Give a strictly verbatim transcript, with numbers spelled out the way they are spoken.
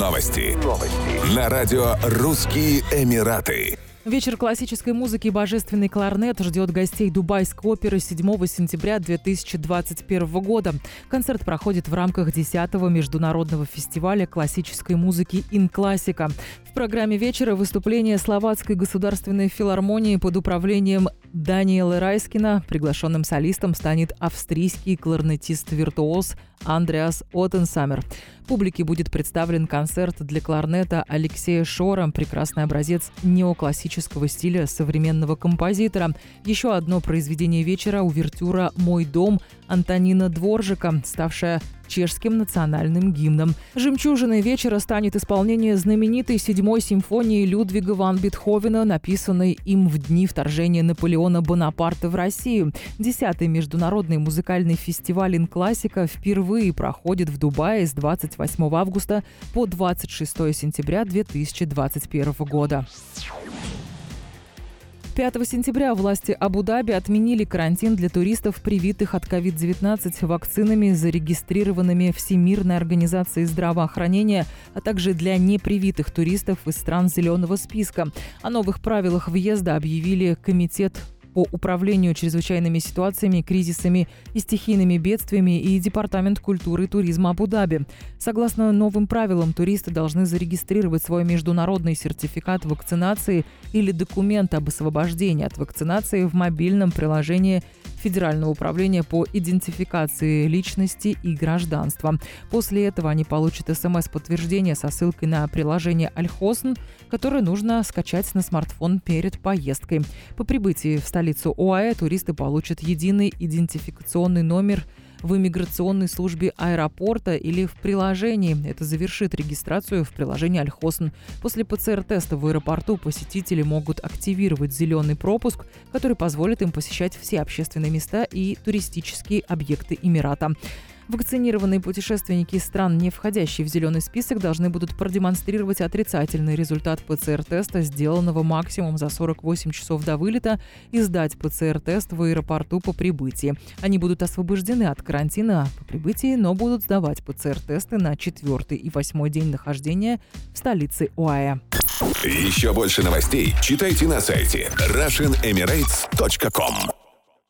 Новости. Новости. На радио «Русские Эмираты». Вечер классической музыки и божественный кларнет ждет гостей Дубайской оперы седьмого сентября две тысячи двадцать первого года. Концерт проходит в рамках десятого международного фестиваля классической музыки «Инклассика». В программе вечера выступление Словацкой государственной филармонии под управлением Даниэлы Райскина. Приглашенным солистом станет австрийский кларнетист-виртуоз Андреас Отенсаммер. Публике будет представлен концерт для кларнета Алексея Шора, прекрасный образец неоклассического стиля современного композитора. Еще одно произведение вечера – увертюра «Мой дом» Антонина Дворжика, ставшая чешским национальным гимном. Жемчужиной вечера станет исполнение знаменитой седьмой симфонии Людвига ван Бетховена, написанной им в дни вторжения Наполеона Бонапарта в Россию. Десятый международный музыкальный фестиваль «Инклассика» впервые проходит в Дубае с двадцать восьмого августа по двадцать шестого сентября две тысячи двадцать первого года. пятого сентября власти Абу-Даби отменили карантин для туристов, привитых от ковид девятнадцать вакцинами, зарегистрированными Всемирной организацией здравоохранения, а также для непривитых туристов из стран зеленого списка. О новых правилах въезда объявили Комитет по управлению чрезвычайными ситуациями, кризисами и стихийными бедствиями и Департамент культуры и туризма Абу-Даби. Согласно новым правилам, туристы должны зарегистрировать свой международный сертификат вакцинации или документ об освобождении от вакцинации в мобильном приложении Федерального управления по идентификации личности и гражданства. После этого они получат эс эм эс-подтверждение со ссылкой на приложение Al Hosn, которое нужно скачать на смартфон перед поездкой. По прибытии в столицу ОАЭ туристы получат единый идентификационный номер в иммиграционной службе аэропорта или в приложении. Это завершит регистрацию в приложении Al Hosn. После ПЦР-теста в аэропорту посетители могут активировать зеленый пропуск, который позволит им посещать все общественные места и туристические объекты Эмирата. Вакцинированные путешественники из стран, не входящие в зеленый список, должны будут продемонстрировать отрицательный результат ПЦР-теста, сделанного максимум за сорок восемь часов до вылета, и сдать ПЦР-тест в аэропорту по прибытии. Они будут освобождены от карантина по прибытии, но будут сдавать ПЦР-тесты на четвертый и восьмой день нахождения в столице ОАЭ. Еще больше новостей читайте на сайте Russian Emirates точка ком.